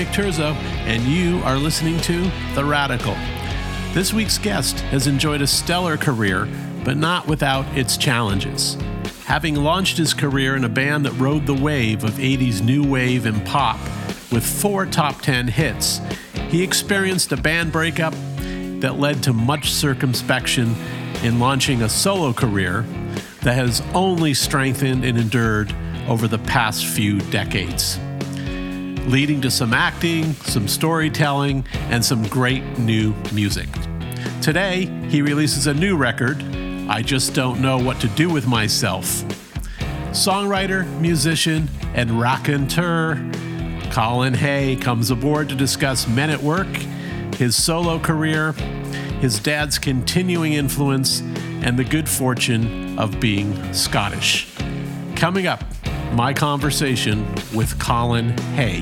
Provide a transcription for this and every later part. Dick Turzo, and you are listening to The Radical. This week's guest has enjoyed a stellar career, but not without its challenges. Having launched his career in a band that rode the wave of 80s new wave and pop with 4 top 10 hits, he experienced a band breakup that led to much circumspection in launching a solo career that has only strengthened and endured over the past few decades, leading to some acting, some storytelling, and some great new music. Today, he releases a new record, I Just Don't Know What to Do With Myself. Songwriter, musician, and raconteur Colin Hay comes aboard to discuss Men at Work, his solo career, his dad's continuing influence, and the good fortune of being Scottish. Coming up, my conversation with Colin Hay.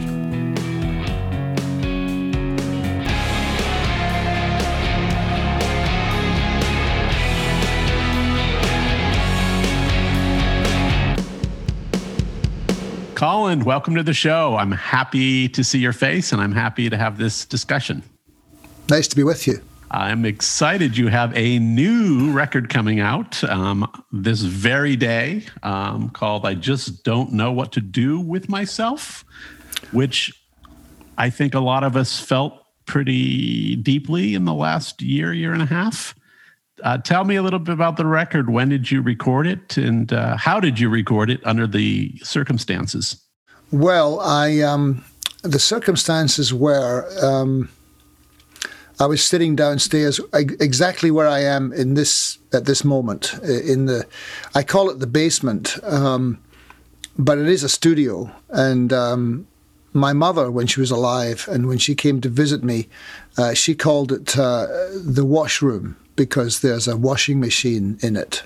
Colin, welcome to the show. I'm happy to see your face, and I'm happy to have this discussion. Nice to be with you. I'm excited you have a new record coming out this very day called I Just Don't Know What to Do With Myself, which I think a lot of us felt pretty deeply in the last year and a half. Tell me a little bit about the record. When did you record it, and how did you record it under the circumstances? Well, the circumstances were... I was sitting downstairs, exactly where I am at this moment. I call it the basement, but it is a studio. And my mother, when she was alive and when she came to visit me, she called it the washroom because there's a washing machine in it.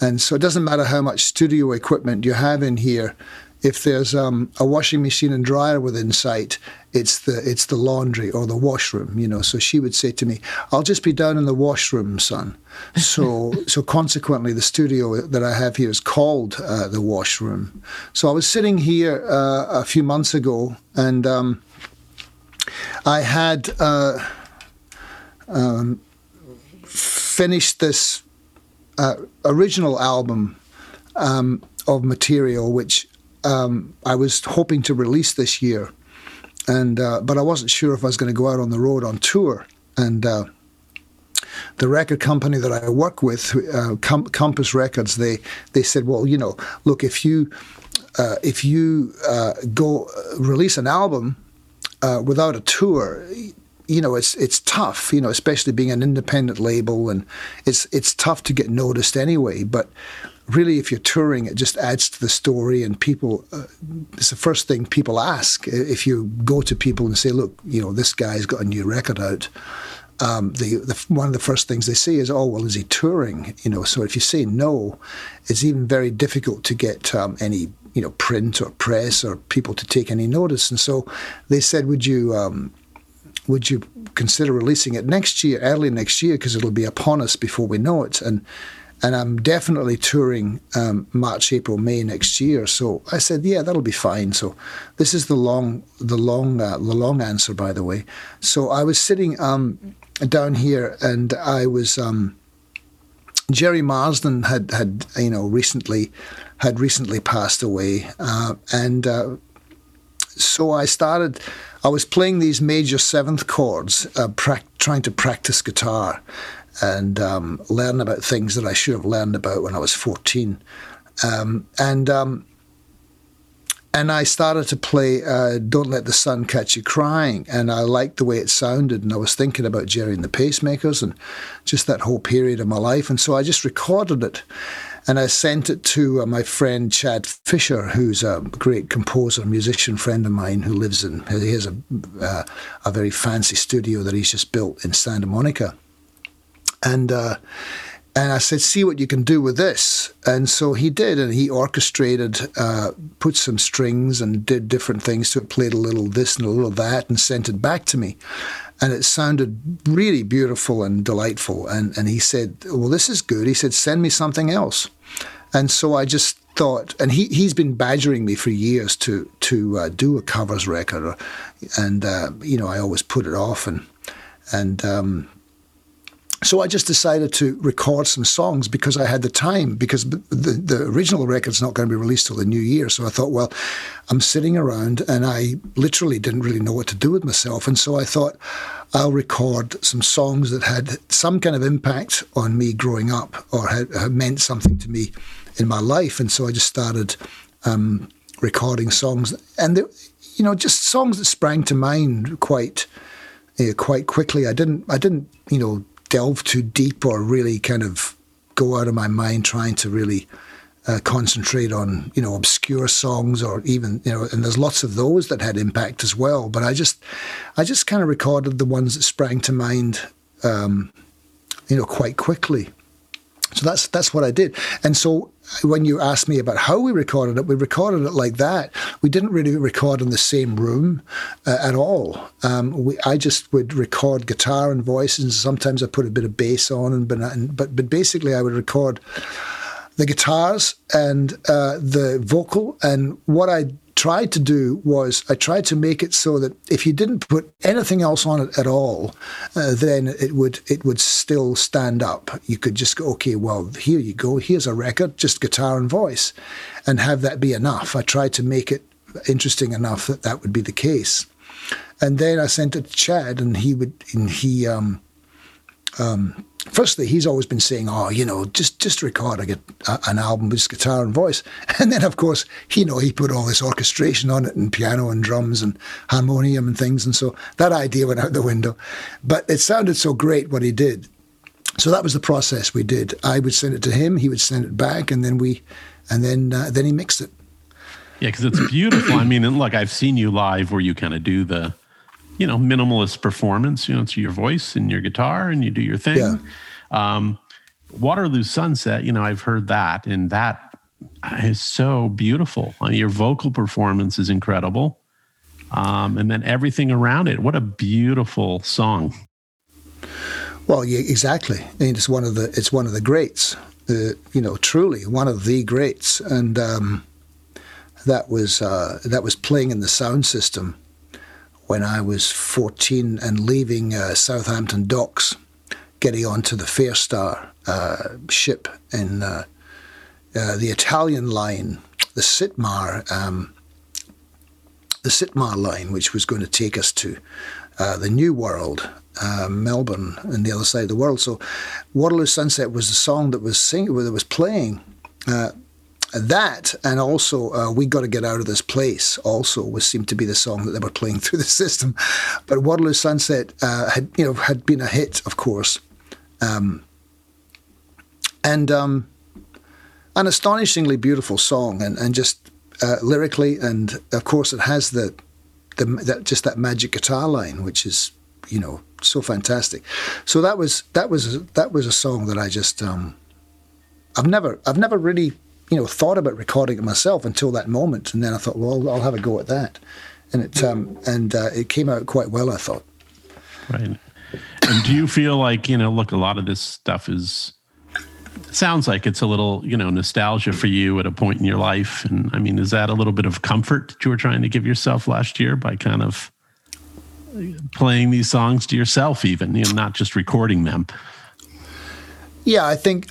And so it doesn't matter how much studio equipment you have in here. If there's a washing machine and dryer within sight, it's the laundry or the washroom, you know. So she would say to me, "I'll just be down in the washroom, son." So consequently, the studio that I have here is called the washroom. So I was sitting here a few months ago, and I had finished this original album of material, which I was hoping to release this year, and but I wasn't sure if I was going to go out on the road on tour. And the record company that I work with, Compass Records, they said, "Well, you know, look, if you go release an album without a tour, you know, it's tough, you know, especially being an independent label, and it's tough to get noticed anyway, but." Really, if you're touring, it just adds to the story, and people, it's the first thing people ask. If you go to people and say, "Look, you know, this guy's got a new record out," one of the first things they say is, "Oh, well, is he touring?" You know, so if you say no, it's even very difficult to get any, you know, print or press or people to take any notice. And so they said, would you consider releasing it next year, early next year, because it'll be upon us before we know it?" And I'm definitely touring March, April, May next year. So I said, "Yeah, that'll be fine." So this is the long answer, by the way. So I was sitting down here, and I was Jerry Marsden had recently passed away, and so I started. I was playing these major seventh chords, trying to practice guitar, and learn about things that I should have learned about when I was 14. And I started to play Don't Let the Sun Catch You Crying, and I liked the way it sounded, and I was thinking about Jerry and the Pacemakers and just that whole period of my life. And so I just recorded it, and I sent it to my friend Chad Fisher, who's a great composer, musician friend of mine who lives in, he has a very fancy studio that he's just built in Santa Monica. And I said, "See what you can do with this." And so he did, and he orchestrated, put some strings and did different things to it, played a little this and a little that, and sent it back to me. And it sounded really beautiful and delightful. And he said, "Well, this is good." He said, "Send me something else." And so I just thought, and he's been badgering me for years to do a covers record, and I always put it off, so I just decided to record some songs because I had the time, because the original record's not going to be released till the new year. So I thought, well, I'm sitting around and I literally didn't really know what to do with myself. And so I thought I'll record some songs that had some kind of impact on me growing up or had meant something to me in my life. And so I just started recording songs and, just songs that sprang to mind quite quickly. I didn't delve too deep or really kind of go out of my mind trying to really concentrate on, obscure songs or even, and there's lots of those that had impact as well. But I just kind of recorded the ones that sprang to mind, quite quickly. So that's what I did. And so when you asked me about how we recorded it like that. We didn't really record in the same room at all. I just would record guitar and voices, and sometimes I put a bit of bass on, but basically I would record the guitars and the vocal. And what I tried to do was I tried to make it so that if you didn't put anything else on it at all, then it would still stand up. You could just go, okay, well, here you go. Here's a record, just guitar and voice, and have that be enough. I tried to make it interesting enough that would be the case. And then I sent it to Chad, and he firstly, he's always been saying, just record an album with just guitar and voice. And then, of course, he put all this orchestration on it and piano and drums and harmonium and things. And so that idea went out the window. But it sounded so great what he did. So that was the process we did. I would send it to him, he would send it back, and then he mixed it. Yeah, because it's beautiful. I mean, and look, I've seen you live where you kind of do the minimalist performance, it's your voice and your guitar and you do your thing. Yeah. Waterloo Sunset, I've heard that, and that is so beautiful. I mean, your vocal performance is incredible. And then everything around it, what a beautiful song. Well, yeah, exactly. I mean, it's one of the greats, truly one of the greats. And, that was playing in the sound system when I was 14 and leaving Southampton Docks, getting onto the Fairstar ship in the Italian line, the Sitmar line, which was going to take us to the New World, Melbourne, and the other side of the world. So, Waterloo Sunset was the song that was playing. That, and also We Gotta Get Out of This Place also was seemed to be the song that they were playing through the system. But Waterloo Sunset had been a hit, of course, and an astonishingly beautiful song, and just lyrically, and of course it has that magic guitar line, which is so fantastic. So that was a song that I just I've never really thought about recording it myself until that moment, and then I thought, well, I'll have a go at that, and it came out quite well, I thought. Right. And do you feel like a lot of this stuff sounds like it's a little nostalgia for you at a point in your life, and I mean, is that a little bit of comfort that you were trying to give yourself last year by kind of playing these songs to yourself, even not just recording them? Yeah, I think.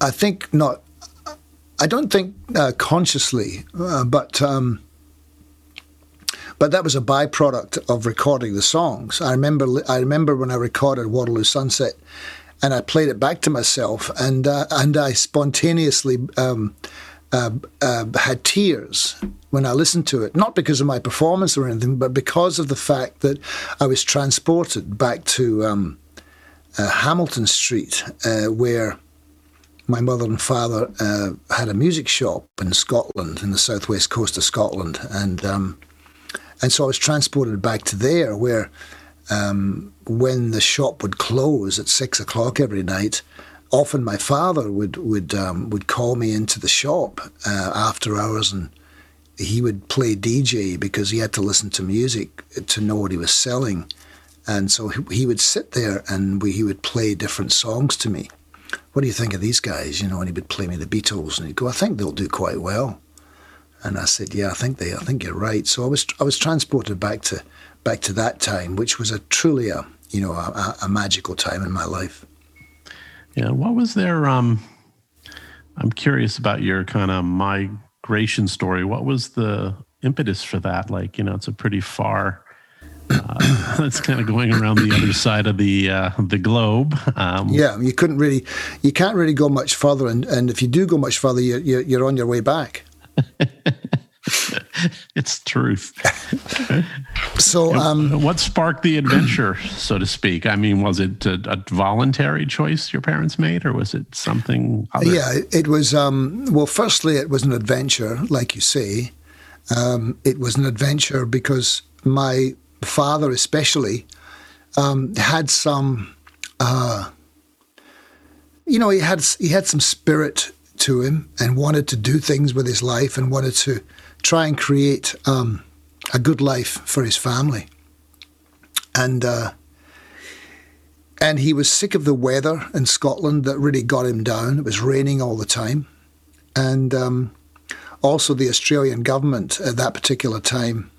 I think not. I don't think consciously, but that was a byproduct of recording the songs. I remember when I recorded Waterloo Sunset, and I played it back to myself, and I spontaneously had tears when I listened to it. Not because of my performance or anything, but because of the fact that I was transported back to Hamilton Street, where my mother and father had a music shop in Scotland, in the southwest coast of Scotland, and so I was transported back to there, where when the shop would close at 6:00 every night, often my father would call me into the shop after hours, and he would play DJ because he had to listen to music to know what he was selling, and so he would sit there and he would play different songs to me. what do you think of these guys? You know, and he would play me the Beatles, and he'd go, I think they'll do quite well. And I said, yeah, I think you're right. So I was transported back to that time, which was truly a magical time in my life. Yeah, what was their? I'm curious about your kind of migration story. What was the impetus for that? Like, you know, it's a pretty far. It's kind of going around the other side of the globe. Yeah, you can't really go much further, and if you do go much further, you're on your way back. It's truth. So, what sparked the adventure, so to speak? I mean, was it a voluntary choice your parents made, or was it something other? Yeah, it was. Well, firstly, it was an adventure, like you say. It was an adventure because my father, especially, had some. He had some spirit to him, and wanted to do things with his life, and wanted to try and create a good life for his family. And he was sick of the weather in Scotland that really got him down. It was raining all the time. And also the Australian government at that particular time,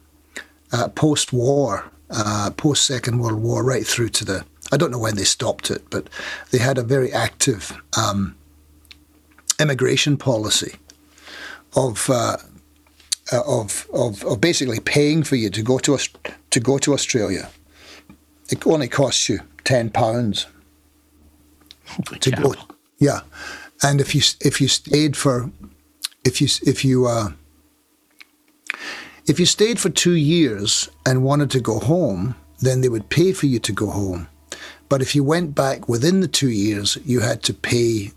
post-war, post-Second World War, right through to the... I don't know when they stopped it, but they had a very active immigration policy of basically paying for you to go to Australia. It only costs you £10 to go. Yeah, and if you stayed for 2 years and wanted to go home, then they would pay for you to go home. But if you went back within the 2 years, you had to pay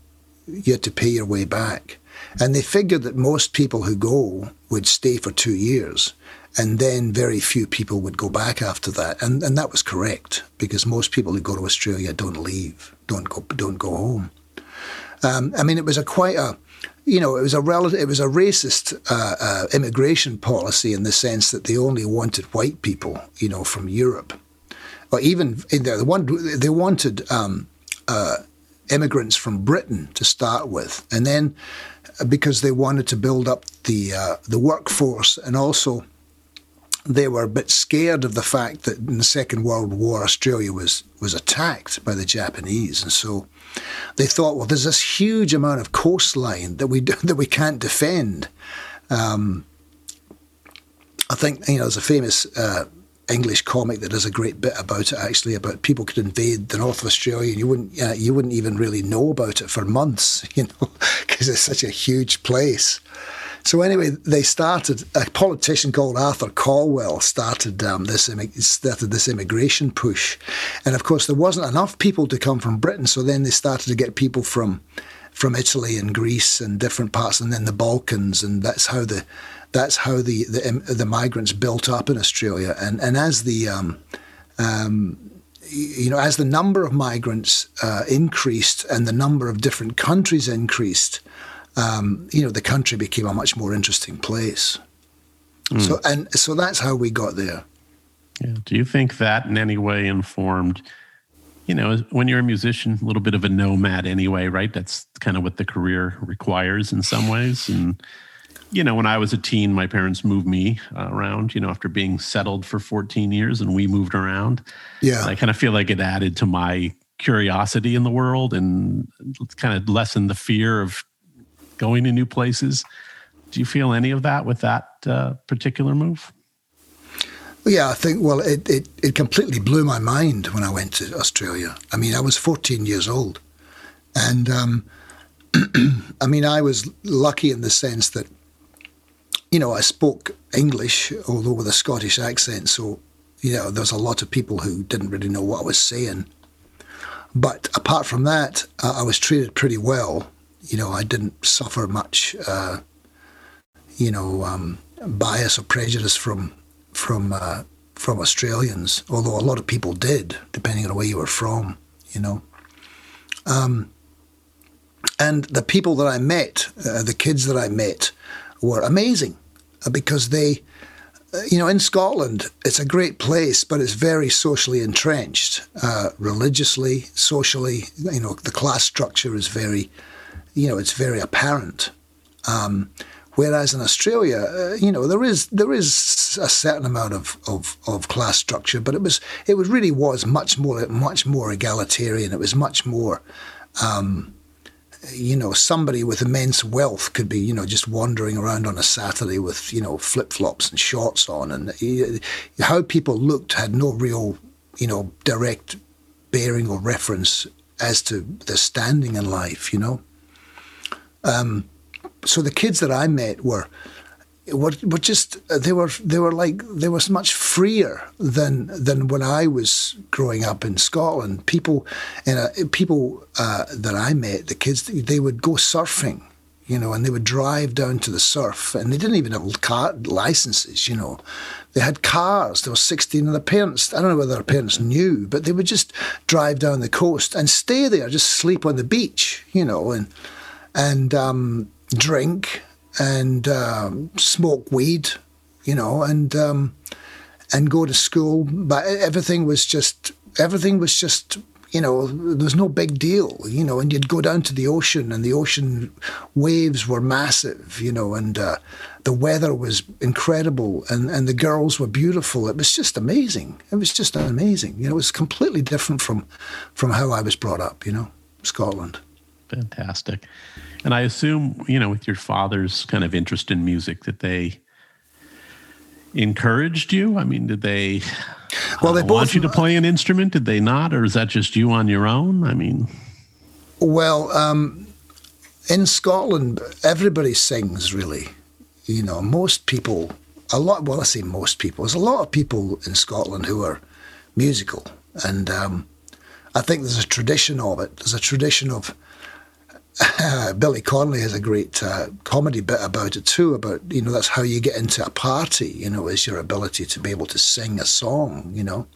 your way back. And they figured that most people who go would stay for 2 years, and then very few people would go back after that. And that was correct, because most people who go to Australia don't leave, don't go home. I mean, it was a racist immigration policy, in the sense that they only wanted white people, you know, from Europe, or even they wanted immigrants from Britain to start with, and then, because they wanted to build up the workforce, and also they were a bit scared of the fact that in the Second World War Australia was attacked by the Japanese, and so they thought, well, there's this huge amount of coastline that we can't defend. I think, you know, there's a famous English comic that does a great bit about it, actually, about people could invade the north of Australia and you wouldn't even really know about it for months, you know, because it's such a huge place. So anyway, a politician called Arthur Calwell started this immigration push. And of course, there wasn't enough people to come from Britain, so then they started to get people from Italy and Greece and different parts, and then the Balkans, and that's how the migrants built up in Australia. And as the number of migrants increased, and the number of different countries increased, the country became a much more interesting place. Mm. So that's how we got there. Yeah. Do you think that in any way informed, you know, when you're a musician, a little bit of a nomad anyway, right? That's kind of what the career requires in some ways. And, you know, when I was a teen, my parents moved me around, you know, after being settled for 14 years, and we moved around. Yeah. I kind of feel like it added to my curiosity in the world, and kind of lessened the fear of going to new places. Do you feel any of that with that particular move? Yeah, I think, well, it completely blew my mind when I went to Australia. I mean, I was 14 years old. And I mean, I was lucky in the sense that, you know, I spoke English, although with a Scottish accent. So, you know, there's a lot of people who didn't really know what I was saying. But apart from that, I was treated pretty well. You know, I didn't suffer much, bias or prejudice from Australians, although a lot of people did, depending on where you were from, you know. And the people that I met, the kids that I met, were amazing, because they you know, in Scotland, it's a great place, but it's very socially entrenched, religiously, socially. You know, the class structure is very, you know, it's very apparent. Whereas in Australia, you know, there is a certain amount of class structure, but it was much more egalitarian. It was much more, you know, somebody with immense wealth could be, you know, just wandering around on a Saturday with, you know, flip-flops and shorts on, and how people looked had no real, you know, direct bearing or reference as to their standing in life, you know. So the kids that I met were just, they were much freer than when I was growing up in Scotland. People that I met, the kids, they would go surfing, you know, and they would drive down to the surf, and they didn't even have car licenses, you know. They had cars. There were 16 of their parents. I don't know whether their parents knew, but they would just drive down the coast and stay there, just sleep on the beach, you know, and drink and smoke weed, you know, and go to school. But everything was just, you know, there was no big deal, you know. And you'd go down to the ocean, and the ocean waves were massive, you know, and the weather was incredible, and the girls were beautiful. It was just amazing. You know, it was completely different from how I was brought up, you know, Scotland. Fantastic. And I assume, you know, with your father's kind of interest in music, that they encouraged you? I mean, did they, they both want you to play an instrument? Did they not? Or is that just you on your own? I mean... Well, in Scotland, everybody sings, really. You know, there's a lot of people in Scotland who are musical. And I think there's a tradition of it. There's a tradition of... Billy Connolly has a great comedy bit about it too, about, you know, that's how you get into a party, you know, is your ability to be able to sing a song, you know.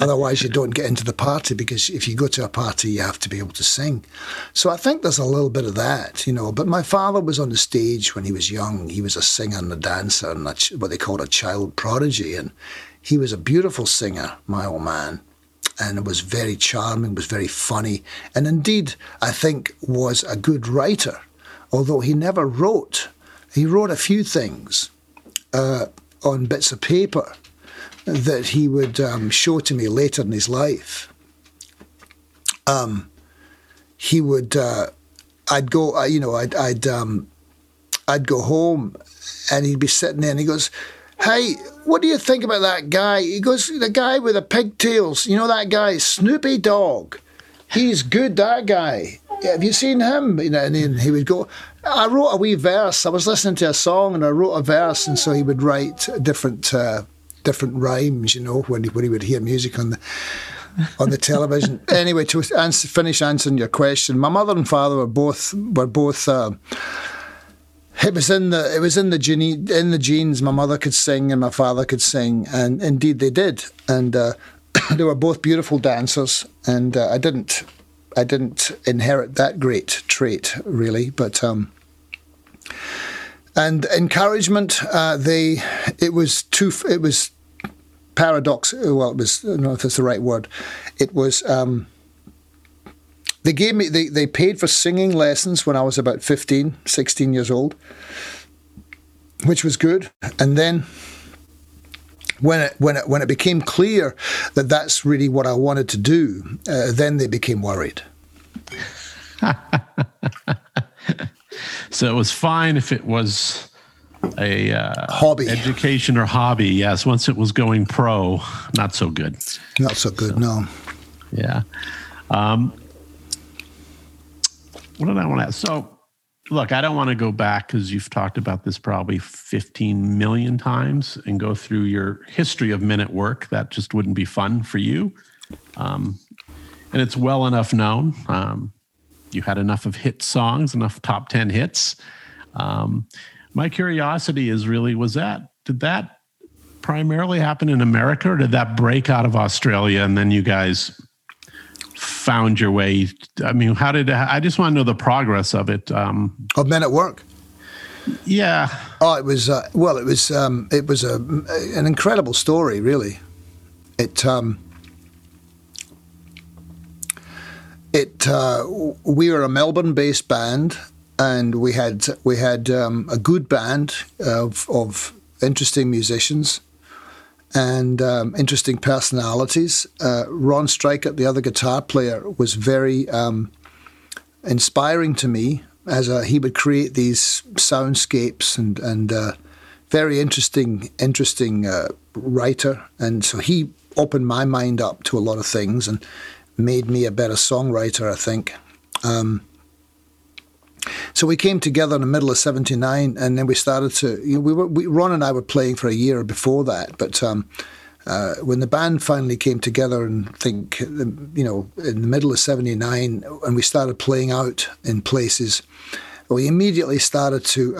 Otherwise you don't get into the party, because if you go to a party, you have to be able to sing. So I think there's a little bit of that, you know. But my father was on the stage when he was young. He was a singer and a dancer and what they called a child prodigy. And he was a beautiful singer, my old man. And it was very charming, was very funny, and indeed, I think, was a good writer. Although he never wrote, he wrote a few things on bits of paper that he would show to me later in his life. He would, I'd go, you know, I'd go home, and he'd be sitting there, and he goes, "Hey, what do you think about that guy?" He goes, "The guy with the pigtails, you know, that guy, Snoopy Dogg. He's good, that guy. Have you seen him?" You know, and then he would go, "I wrote a wee verse. I was listening to a song and I wrote a verse." And so he would write different rhymes, you know, when he would hear music on the television. Anyway, to finish answering your question, my mother and father were both. It was in the genes. My mother could sing and my father could sing, and indeed they did. And they were both beautiful dancers. And I didn't inherit that great trait really. But and encouragement. It was paradox. Well, it was. I don't know if that's the right word. It was. They gave me. They paid for singing lessons when I was about 15, 16 years old, which was good. And then, when it became clear that that's really what I wanted to do, then they became worried. So it was fine if it was a hobby, education or hobby. Yes, once it was going pro, not so good. Not so good. So, no. Yeah. What did I want to ask? So, look, I don't want to go back, because you've talked about this probably 15 million times, and go through your history of Men at Work. That just wouldn't be fun for you. And it's well enough known. You had enough of hit songs, enough top 10 hits. My curiosity is really, did that primarily happen in America, or did that break out of Australia and then you guys... found your way? I mean, I just want to know the progress of it. Of Men at Work. Yeah. Oh, it was well. It was an incredible story, really. We were a Melbourne-based band, and we had a good band of interesting musicians and interesting personalities. Ron Stryker, the other guitar player, was very inspiring to me. He would create these soundscapes and very interesting writer, and so he opened my mind up to a lot of things and made me a better songwriter, I think. So we came together in the middle of '79, and then we started to. Ron and I were playing for a year before that, but when the band finally came together, and in the middle of '79, and we started playing out in places, we immediately started to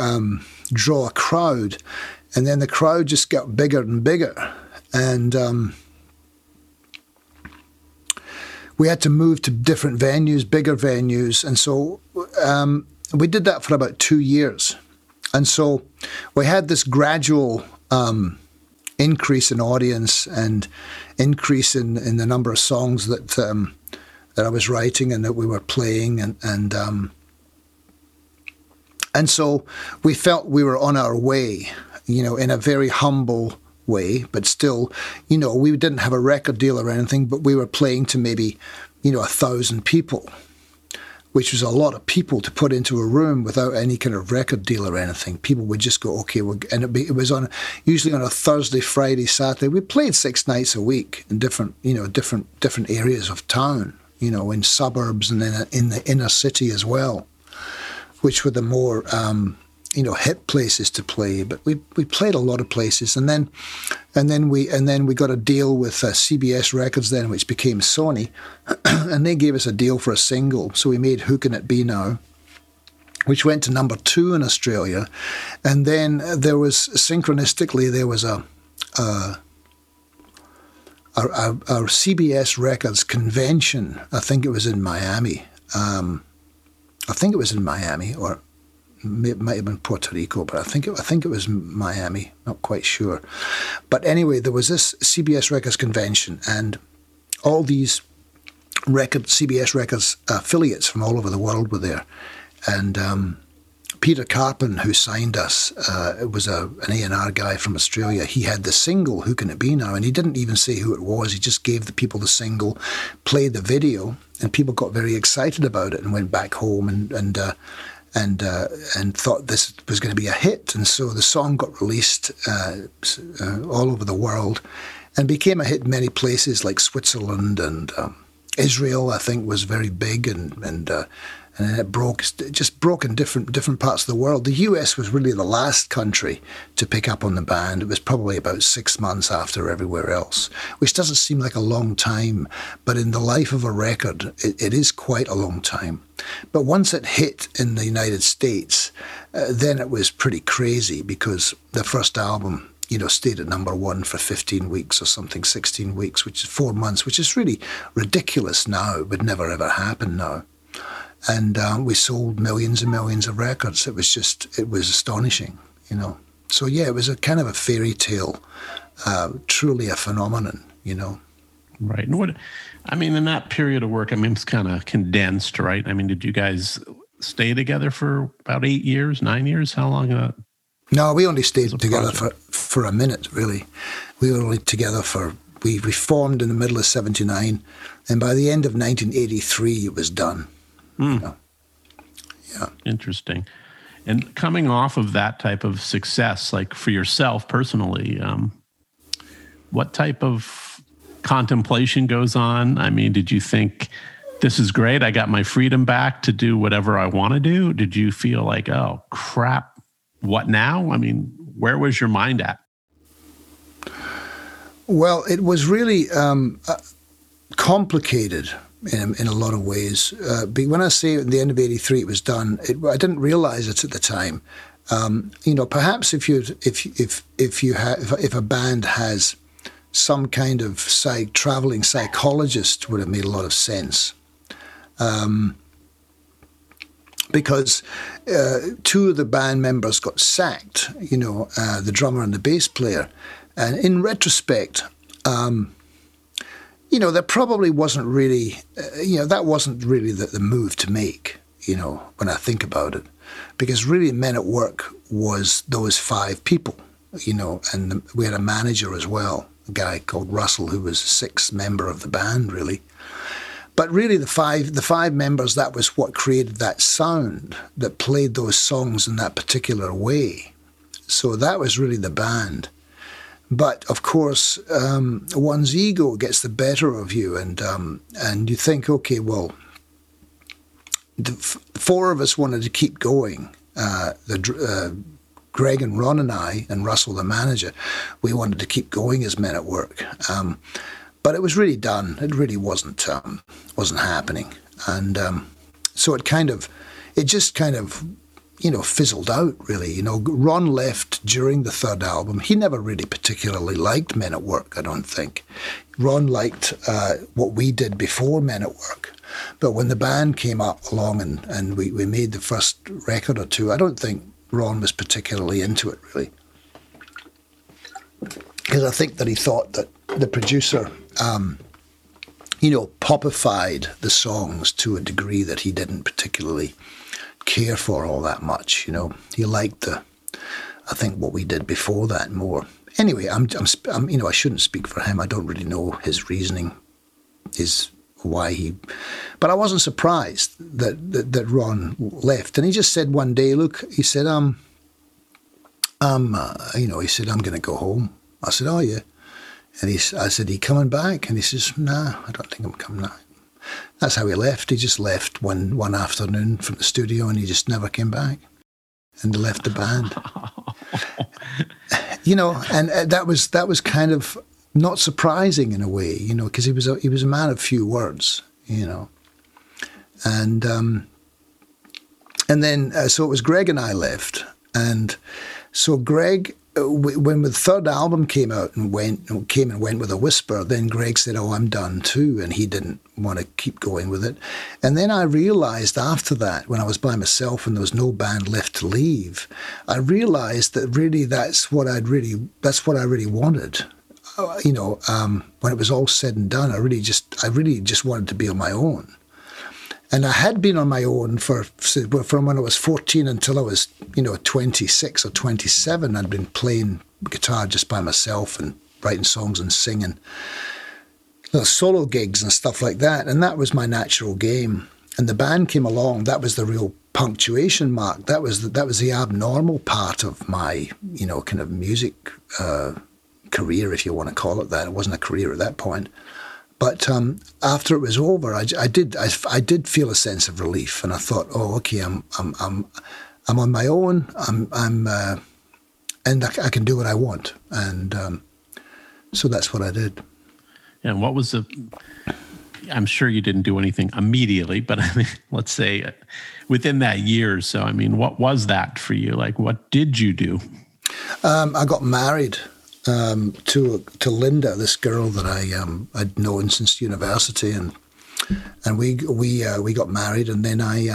draw a crowd, and then the crowd just got bigger and bigger, and we had to move to different venues, bigger venues, and so. We did that for about 2 years. And so we had this gradual increase in audience and increase in the number of songs that I was writing and that we were playing. And so we felt we were on our way, in a very humble way, but still, we didn't have a record deal or anything, but we were playing to maybe, 1,000 people, which was a lot of people to put into a room without any kind of record deal or anything. People would just go, okay, and it was usually on a Thursday, Friday, Saturday. We played 6 nights a week in different areas of town, in suburbs and in the inner city as well, which were the more hip places to play. But we played a lot of places, and then we got a deal with CBS Records then, which became Sony, and they gave us a deal for a single. So we made "Who Can It Be Now," which went to #2 in Australia, and then synchronistically there was a CBS Records convention. I think it was in Miami. It might have been Puerto Rico, but I think it was Miami. Not quite sure, but anyway, there was this CBS Records convention, and all these CBS Records affiliates from all over the world were there. And Peter Carpin, who signed us, was an A&R guy from Australia. He had the single "Who Can It Be Now," and he didn't even say who it was. He just gave the people the single, played the video, and people got very excited about it and went back home and thought this was going to be a hit. And so the song got released all over the world and became a hit in many places like Switzerland and Israel, I think, was very big, and it broke in different parts of the world. The US was really the last country to pick up on the band. It was probably about 6 months after everywhere else, which doesn't seem like a long time, but in the life of a record, it is quite a long time. But once it hit in the United States, then it was pretty crazy, because the first album stayed at #1 for 15 weeks or something, 16 weeks, which is 4 months, which is really ridiculous now. It would never, ever happen now. And we sold millions and millions of records. It was astonishing, So, yeah, it was a kind of a fairy tale, truly a phenomenon, Right. And in that period of work, it's kind of condensed, right? Did you guys stay together for about 8 years, 9 years? How long? No, we only stayed together for a minute, really. We were only together for... We formed in the middle of '79, and by the end of 1983, it was done. Yeah. Interesting. And coming off of that type of success, like for yourself personally, what type of contemplation goes on? Did you think, this is great, I got my freedom back to do whatever I want to do? Did you feel like, oh, crap, what now? Where was your mind at? Well, it was really complicated in a lot of ways. But when I say at the end of '83 it was done, I didn't realize it at the time. Perhaps if a band has some kind of traveling psychologist, would have made a lot of sense. because two of the band members got sacked, you know, the drummer and the bass player. And in retrospect, you know, there probably wasn't really, you know, that wasn't really the move to make, you know, when I think about it. Because really Men at Work was those five people, you know, and we had a manager as well, a guy called Russell, who was the sixth member of the band, really. But really the five members, that was what created that sound that played those songs in that particular way. So that was really the band. But of course, one's ego gets the better of you, and you think, okay, well, the four of us wanted to keep going. Greg and Ron and I, and Russell the manager, we wanted to keep going as Men at Work, but it was really done. It really wasn't happening, and so it just kind of. You know, fizzled out, really. You know, Ron left during the third album. He never really particularly liked Men at Work, I don't think. Ron liked what we did before Men at Work. But when the band came up along and we made the first record or two, I don't think Ron was particularly into it, really. Because I think that he thought that the producer, you know, popified the songs to a degree that he didn't particularly care for all that much, you know. He liked I think what we did before that more. Anyway, I'm you know, I shouldn't speak for him. I don't really know his reasoning, but I wasn't surprised that Ron left. And he just said one day, look, he said, you know, he said, I'm going to go home. I said, oh yeah. And I said, are you coming back? And he says, nah, I don't think I'm coming back. That's how he left. He just left one afternoon from the studio, and he just never came back, and left the band. You know, and that was kind of not surprising in a way, you know, because he was a man of few words, you know, and then so it was Greg and I left, and so Greg. When the third album came out and came and went with a whisper, then Greg said, oh, I'm done too. And he didn't want to keep going with it. And then I realized after that, when I was by myself and there was no band left to leave, I realized that really that's what I really wanted. You know, when it was all said and done, I really just wanted to be on my own. And I had been on my own from when I was 14 until I was, you know, 26 or 27. I'd been playing guitar just by myself and writing songs and singing little solo gigs and stuff like that. And that was my natural game. And the band came along. That was the real punctuation mark. That was the abnormal part of my, you know, kind of music career, if you want to call it that. It wasn't a career at that point. But after it was over, I did feel a sense of relief, and I thought, oh, okay, I'm on my own, and I can do what I want, and so that's what I did. And what was I'm sure you didn't do anything immediately, but I mean, let's say within that year or so. I mean, what was that for you? Like, what did you do? I got married. To Linda, this girl that I'd known since university, and we got married, and then I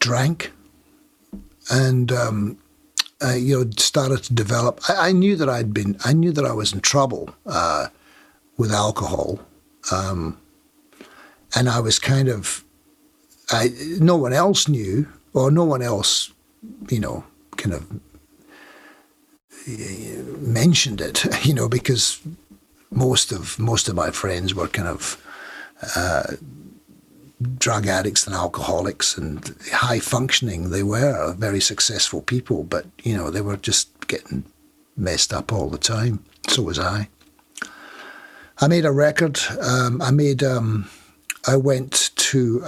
drank, and I, you know, started to develop. I knew that I was in trouble with alcohol, and I was kind of, no one else knew, or no one else, you know, kind of mentioned it, you know, because most of my friends were kind of drug addicts and alcoholics and high functioning. They were very successful people, but, you know, they were just getting messed up all the time. So was I. I made a record. I went to,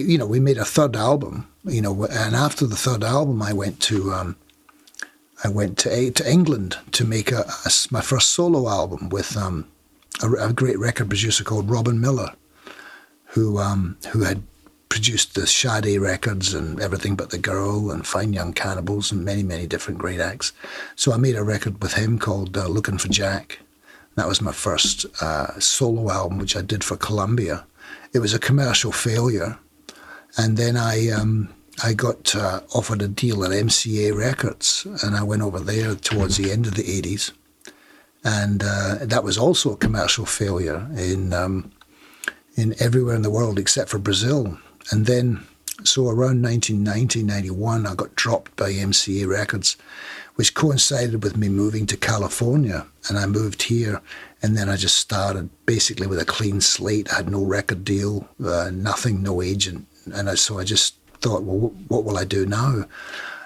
we made a third album, you know, and after the third album, I went to England to make my first solo album with a great record producer called Robin Miller, who had produced the Sade records and Everything But the Girl and Fine Young Cannibals and many, many different great acts. So I made a record with him called Looking for Jack. That was my first solo album, which I did for Columbia. It was a commercial failure. And then I got offered a deal at MCA Records, and I went over there towards the end of the 80s. And that was also a commercial failure in everywhere in the world except for Brazil. And then, so around 1990, 91, I got dropped by MCA Records, which coincided with me moving to California. And I moved here, and then I just started basically with a clean slate. I had no record deal, nothing, no agent. And so I just thought, well, what will I do now?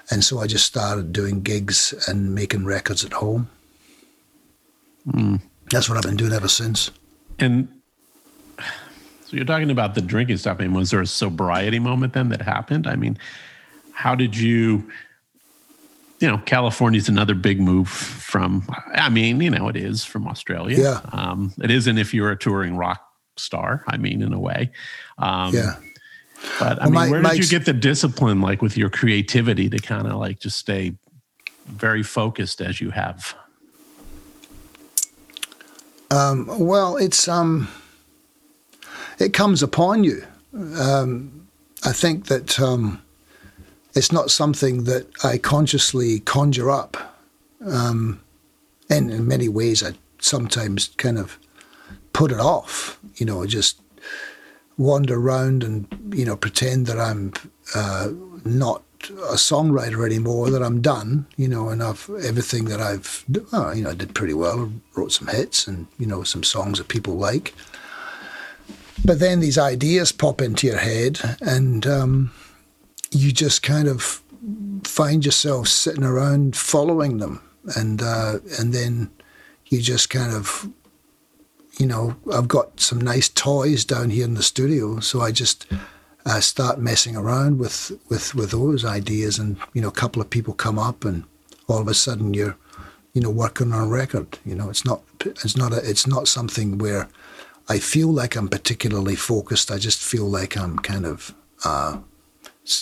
And so I just started doing gigs and making records at home. Mm. That's what I've been doing ever since. And so you're talking about the drinking stuff. I mean, was there a sobriety moment then that happened? I mean, how did you, you know, California's another big move from, I mean, you know, it is from Australia. Yeah. It isn't if you're a touring rock star, I mean, in a way. Yeah. But I mean, where did you get the discipline, like with your creativity, to kind of like just stay very focused as you have? Well, it's it comes upon you. I think that it's not something that I consciously conjure up. And in many ways, I sometimes kind of put it off, you know, just wander around and, you know, pretend that I'm not a songwriter anymore, that I'm done, you know, and I've everything that I've, you know, I did pretty well, wrote some hits and, you know, some songs that people like. But then these ideas pop into your head, and you just kind of find yourself sitting around following them, and then you just kind of, you know, I've got some nice toys down here in the studio, so I just start messing around with those ideas, and, you know, a couple of people come up, and all of a sudden you're, you know, working on a record. You know, it's not something where I feel like I'm particularly focused. I just feel like I'm kind of,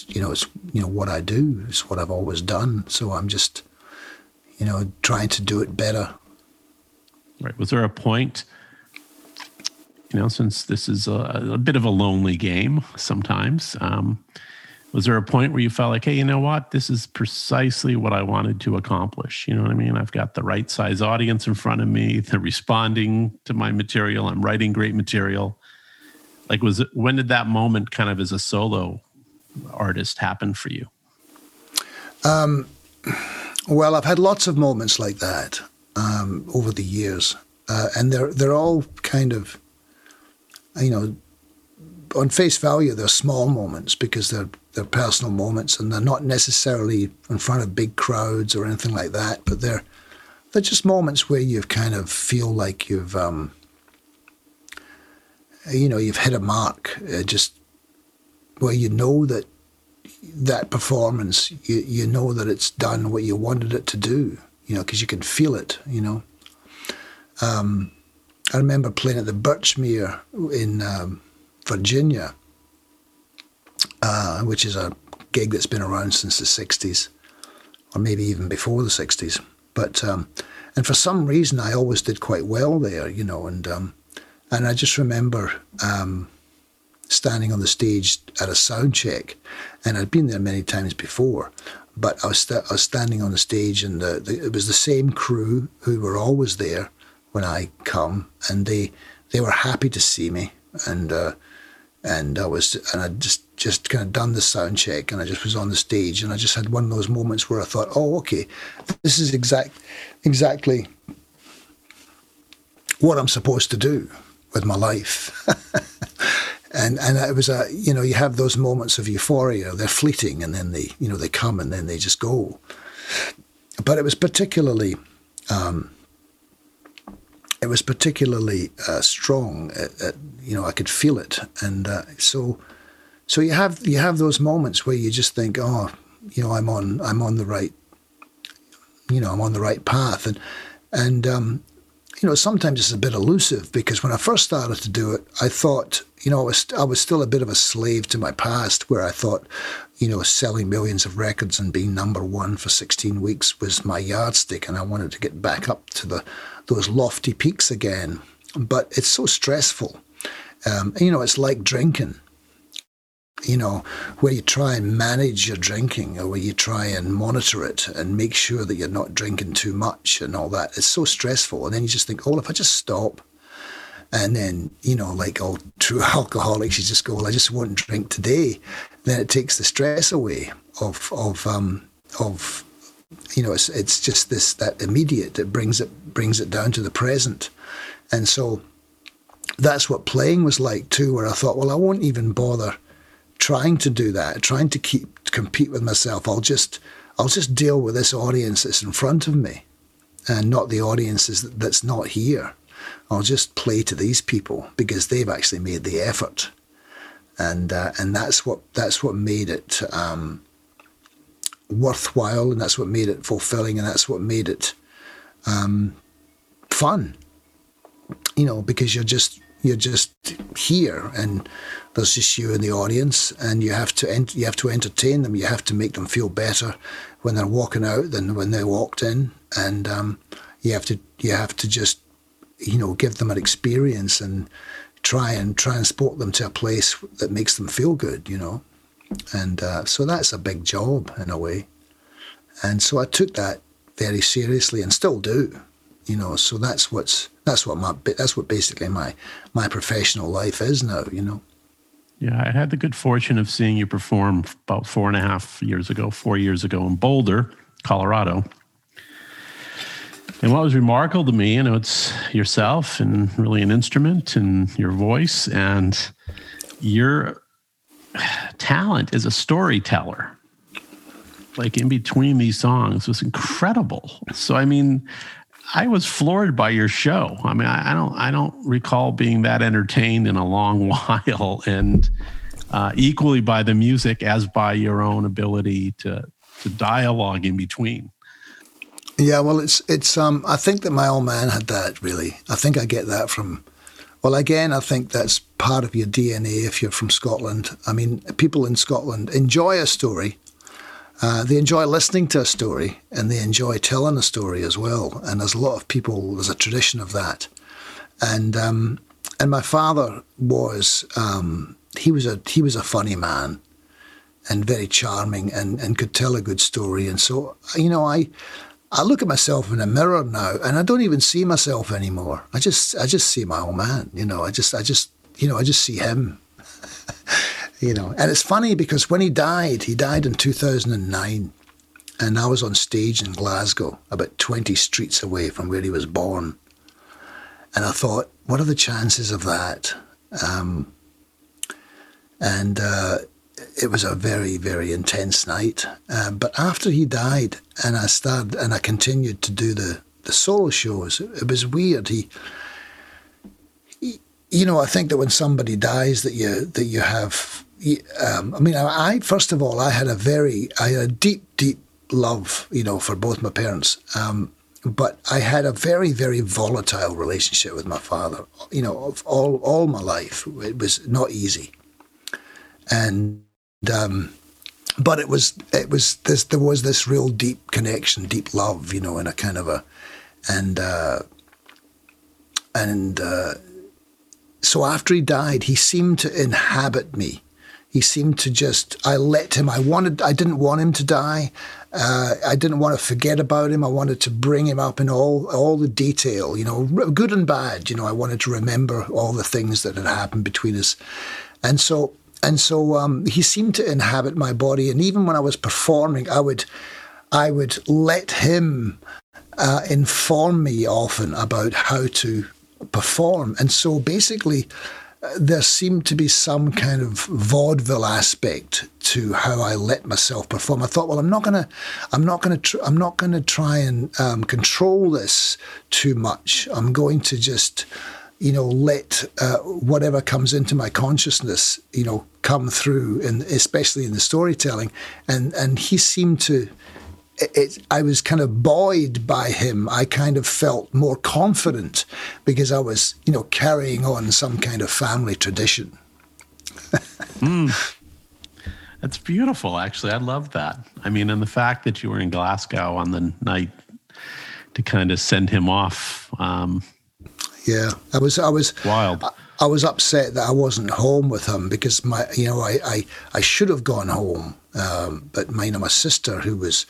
you know, it's, you know, what I do. It's what I've always done. So I'm just, you know, trying to do it better. Right. Was there a point, you know, since this is a bit of a lonely game sometimes, was there a point where you felt like, hey, you know what? This is precisely what I wanted to accomplish. You know what I mean? I've got the right size audience in front of me. They're responding to my material. I'm writing great material. Like, when did that moment kind of as a solo artist happen for you? Well, I've had lots of moments like that over the years. And they're all kind of, you know, on face value, they're small moments because they're personal moments, and they're not necessarily in front of big crowds or anything like that. But they're just moments where you kind of feel like you've, you know, you've hit a mark. Just where you know that performance, you know that it's done what you wanted it to do. You know, because you can feel it. You know, I remember playing at the Birchmere in Virginia, which is a gig that's been around since the 60s, or maybe even before the 60s. But and for some reason, I always did quite well there, you know. And I just remember standing on the stage at a sound check, and I'd been there many times before. But I was standing on the stage, and it was the same crew who were always there when I come, and they were happy to see me. And I just kind of done the sound check, and I just was on the stage, and I just had one of those moments where I thought, oh, okay, this is exactly what I'm supposed to do with my life. and it was a, you know, you have those moments of euphoria. They're fleeting, and then they, you know, they come, and then they just go. But it was particularly. It was particularly strong. You know, I could feel it, and so you have those moments where you just think, oh, you know, I'm on the right, you know, I'm on the right path, and you know, sometimes it's a bit elusive, because when I first started to do it, I thought, you know, I was still a bit of a slave to my past, where I thought, you know, selling millions of records and being number one for 16 weeks was my yardstick, and I wanted to get back up to those lofty peaks again. But it's so stressful, You know, it's like drinking, you know, where you try and manage your drinking, or where you try and monitor it and make sure that you're not drinking too much and all that. It's so stressful. And then you just think, oh, if I just stop. And then, you know, like all true alcoholics, you just go, well, I just won't drink today. Then it takes the stress away of you know, it's just this, that immediate, that brings it down to the present. And so that's what playing was like too, where I thought, well, I won't even bother trying to do that, trying to compete with myself. I'll just deal with this audience that's in front of me, and not the audiences that's not here. I'll just play to these people because they've actually made the effort, and that's what made it worthwhile, and that's what made it fulfilling, and that's what made it fun. You know, because you're just here, and there's just you in the audience, and you have to entertain them. You have to make them feel better when they're walking out than when they walked in, and you have to just, you know, give them an experience and try and transport them to a place that makes them feel good, you know. And so that's a big job in a way. And so I took that very seriously and still do, you know. So that's what basically my professional life is now, you know. Yeah, I had the good fortune of seeing you perform about 4 years ago in Boulder, Colorado. And what was remarkable to me, you know, it's yourself and really an instrument and your voice, and your talent as a storyteller, like in between these songs, was incredible. So, I mean, I was floored by your show. I mean, I don't recall being that entertained in a long while, and equally by the music as by your own ability to dialogue in between. Yeah, well, it's I think that my old man had that, really. I think I get that from, well, again, I think that's part of your DNA if you're from Scotland. I mean, people in Scotland enjoy a story. They enjoy listening to a story, and they enjoy telling a story as well. And there's a lot of people, there's a tradition of that. And my father was, he was a funny man, and very charming, and could tell a good story. And so, you know, I look at myself in a mirror now, and I don't even see myself anymore. I just see my old man, you know. I just see him, you know. And it's funny because when he died in 2009, and I was on stage in Glasgow, about 20 streets away from where he was born. And I thought, what are the chances of that? It was a very, very intense night. But after he died, and I continued to do the solo shows, it was weird. He, you know, I think that when somebody dies, that you have. I first of all, I had a deep, deep love, you know, for both my parents. But I had a very, very volatile relationship with my father. You know, all my life, it was not easy. And but it was this, there was this real deep connection, deep love, you know, in a kind of a, and so after he died, he seemed to inhabit me. He seemed to just, I didn't want him to die. I didn't want to forget about him. I wanted to bring him up in all the detail, you know, good and bad. You know, I wanted to remember all the things that had happened between us. And so he seemed to inhabit my body, and even when I was performing, I would let him inform me often about how to perform. And so basically, there seemed to be some kind of vaudeville aspect to how I let myself perform. I thought, well, I'm not gonna try and control this too much. I'm going to just, you know, let whatever comes into my consciousness, you know, come through, and especially in the storytelling. And he seemed to, I was kind of buoyed by him. I kind of felt more confident because I was, you know, carrying on some kind of family tradition. That's beautiful, actually. I love that. I mean, and the fact that you were in Glasgow on the night to kind of send him off. Yeah, I was wild. I, I was upset that I wasn't home with him because I should have gone home. But my sister who was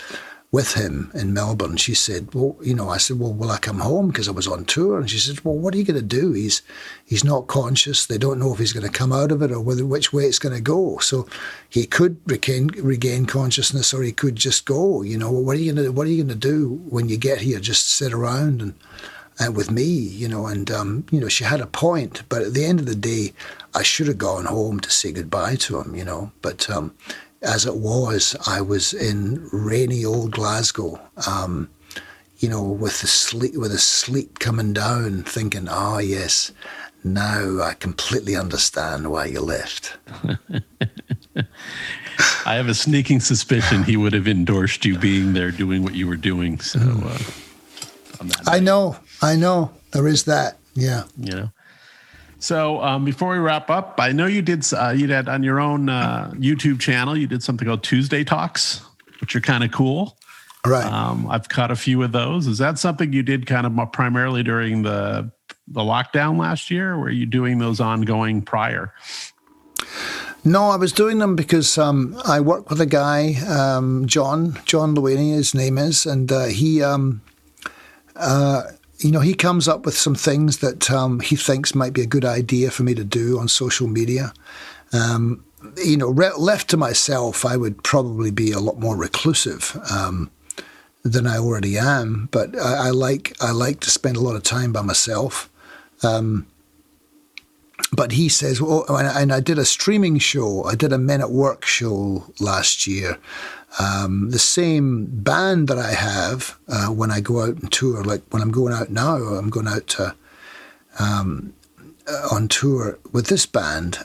with him in Melbourne, she said, I said, will I come home? Because I was on tour. And she said, what are you going to do? He's not conscious. They don't know if he's going to come out of it or which way it's going to go. So he could regain consciousness or he could just go, what are you going to do when you get here? Just sit around and with me, she had a point. But at the end of the day, I should have gone home to say goodbye to him, but... As it was, I was in rainy old Glasgow, with the sleet coming down, thinking, yes, now I completely understand why you left. I have a sneaking suspicion he would have endorsed you being there doing what you were doing. So, I know. There is that, yeah. So before we wrap up, I know you did. You did on your own YouTube channel. You did something called Tuesday Talks, which are kind of cool. Right. I've caught a few of those. Is that something you did kind of primarily during the lockdown last year? Or were you doing those ongoing prior? No, I was doing them because I work with a guy, John Lewaney, his name is, and he. He comes up with some things that he thinks might be a good idea for me to do on social media. Left to myself, I would probably be a lot more reclusive than I already am. But I like to spend a lot of time by myself. But he says, and I did a streaming show. I did a Men at Work show last year. The same band that I have when I go out and tour, like when I'm going out now, I'm going out to, on tour with this band.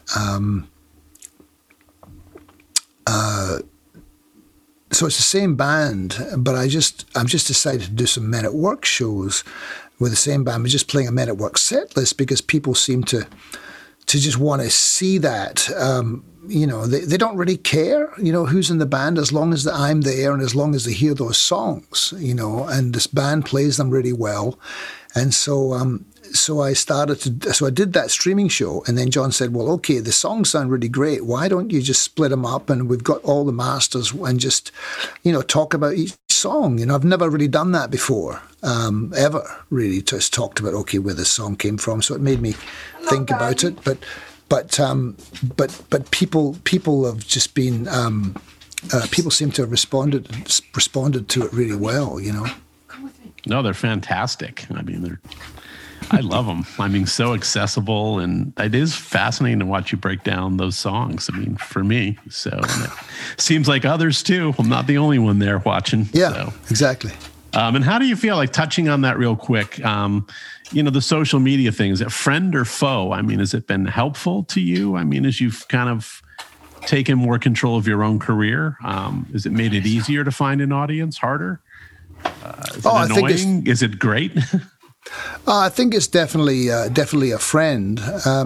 So it's the same band, but I've just decided to do some Men at Work shows with the same band. We're just playing a Men at Work set list because people seem to just want to see that. They don't really care, who's in the band as long as I'm there and as long as they hear those songs, and this band plays them really well. And so I did that streaming show, and then John said, well, okay, the songs sound really great. Why don't you just split them up and we've got all the masters and just, talk about each song. I've never really done that before, ever really just talked about, okay, where this song came from. So it made me think about it. But people have just been people seem to have responded to it really well, Come with me. No, they're fantastic. I mean, I love them. I mean, so accessible, and it is fascinating to watch you break down those songs. I mean, for me, so it seems like others too. I'm not the only one there watching. Yeah, so. Exactly. And how do you feel, like, touching on that real quick? The social media thing, is it friend or foe? I mean, has it been helpful to you? I mean, as you've kind of taken more control of your own career, has it made it easier to find an audience, harder? Is it annoying? Is it great? I think it's definitely a friend.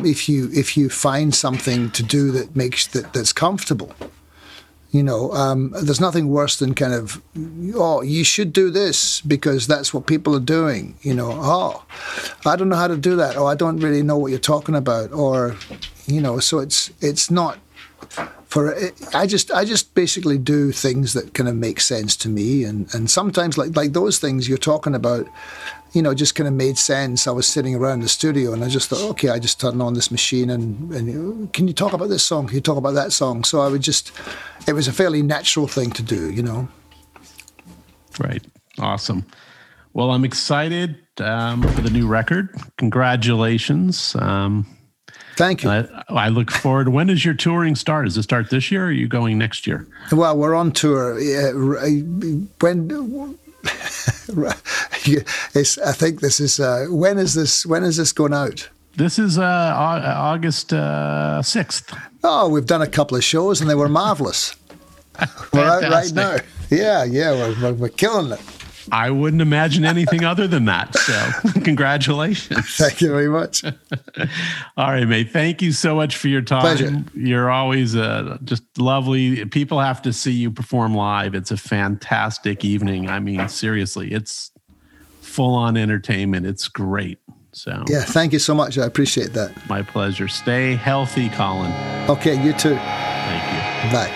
If you find something to do that that's comfortable. There's nothing worse than kind of, you should do this because that's what people are doing. I don't know how to do that. I don't really know what you're talking about. So it's not for it. I just basically do things that kind of make sense to me. And sometimes like those things you're talking about, just kind of made sense. I was sitting around the studio and I just thought, okay, I just turn on this machine and can you talk about this song? Can you talk about that song? So it was a fairly natural thing to do, Right. Awesome. Well, I'm excited for the new record. Congratulations. Thank you. I look forward. When does your touring start? Does it start this year or are you going next year? Well, we're on tour. When... I think this is when is this going out? This is August 6th. We've done a couple of shows and they were marvelous. We're out right now. We're killing it. I wouldn't imagine anything other than that. So congratulations. Thank you very much. All right, mate. Thank you so much for your time. Pleasure. You're always just lovely. People have to see you perform live. It's a fantastic evening. I mean, seriously, it's full on entertainment. It's great. So yeah, thank you so much. I appreciate that. My pleasure. Stay healthy, Colin. Okay, you too. Thank you. Bye.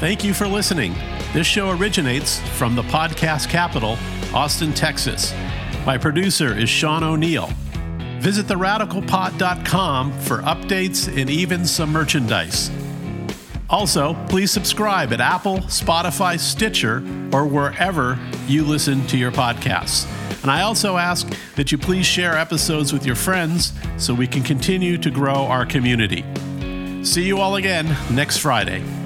Thank you for listening. This show originates from the podcast capital, Austin, Texas. My producer is Sean O'Neill. Visit theradicalpod.com for updates and even some merchandise. Also, please subscribe at Apple, Spotify, Stitcher, or wherever you listen to your podcasts. And I also ask that you please share episodes with your friends so we can continue to grow our community. See you all again next Friday.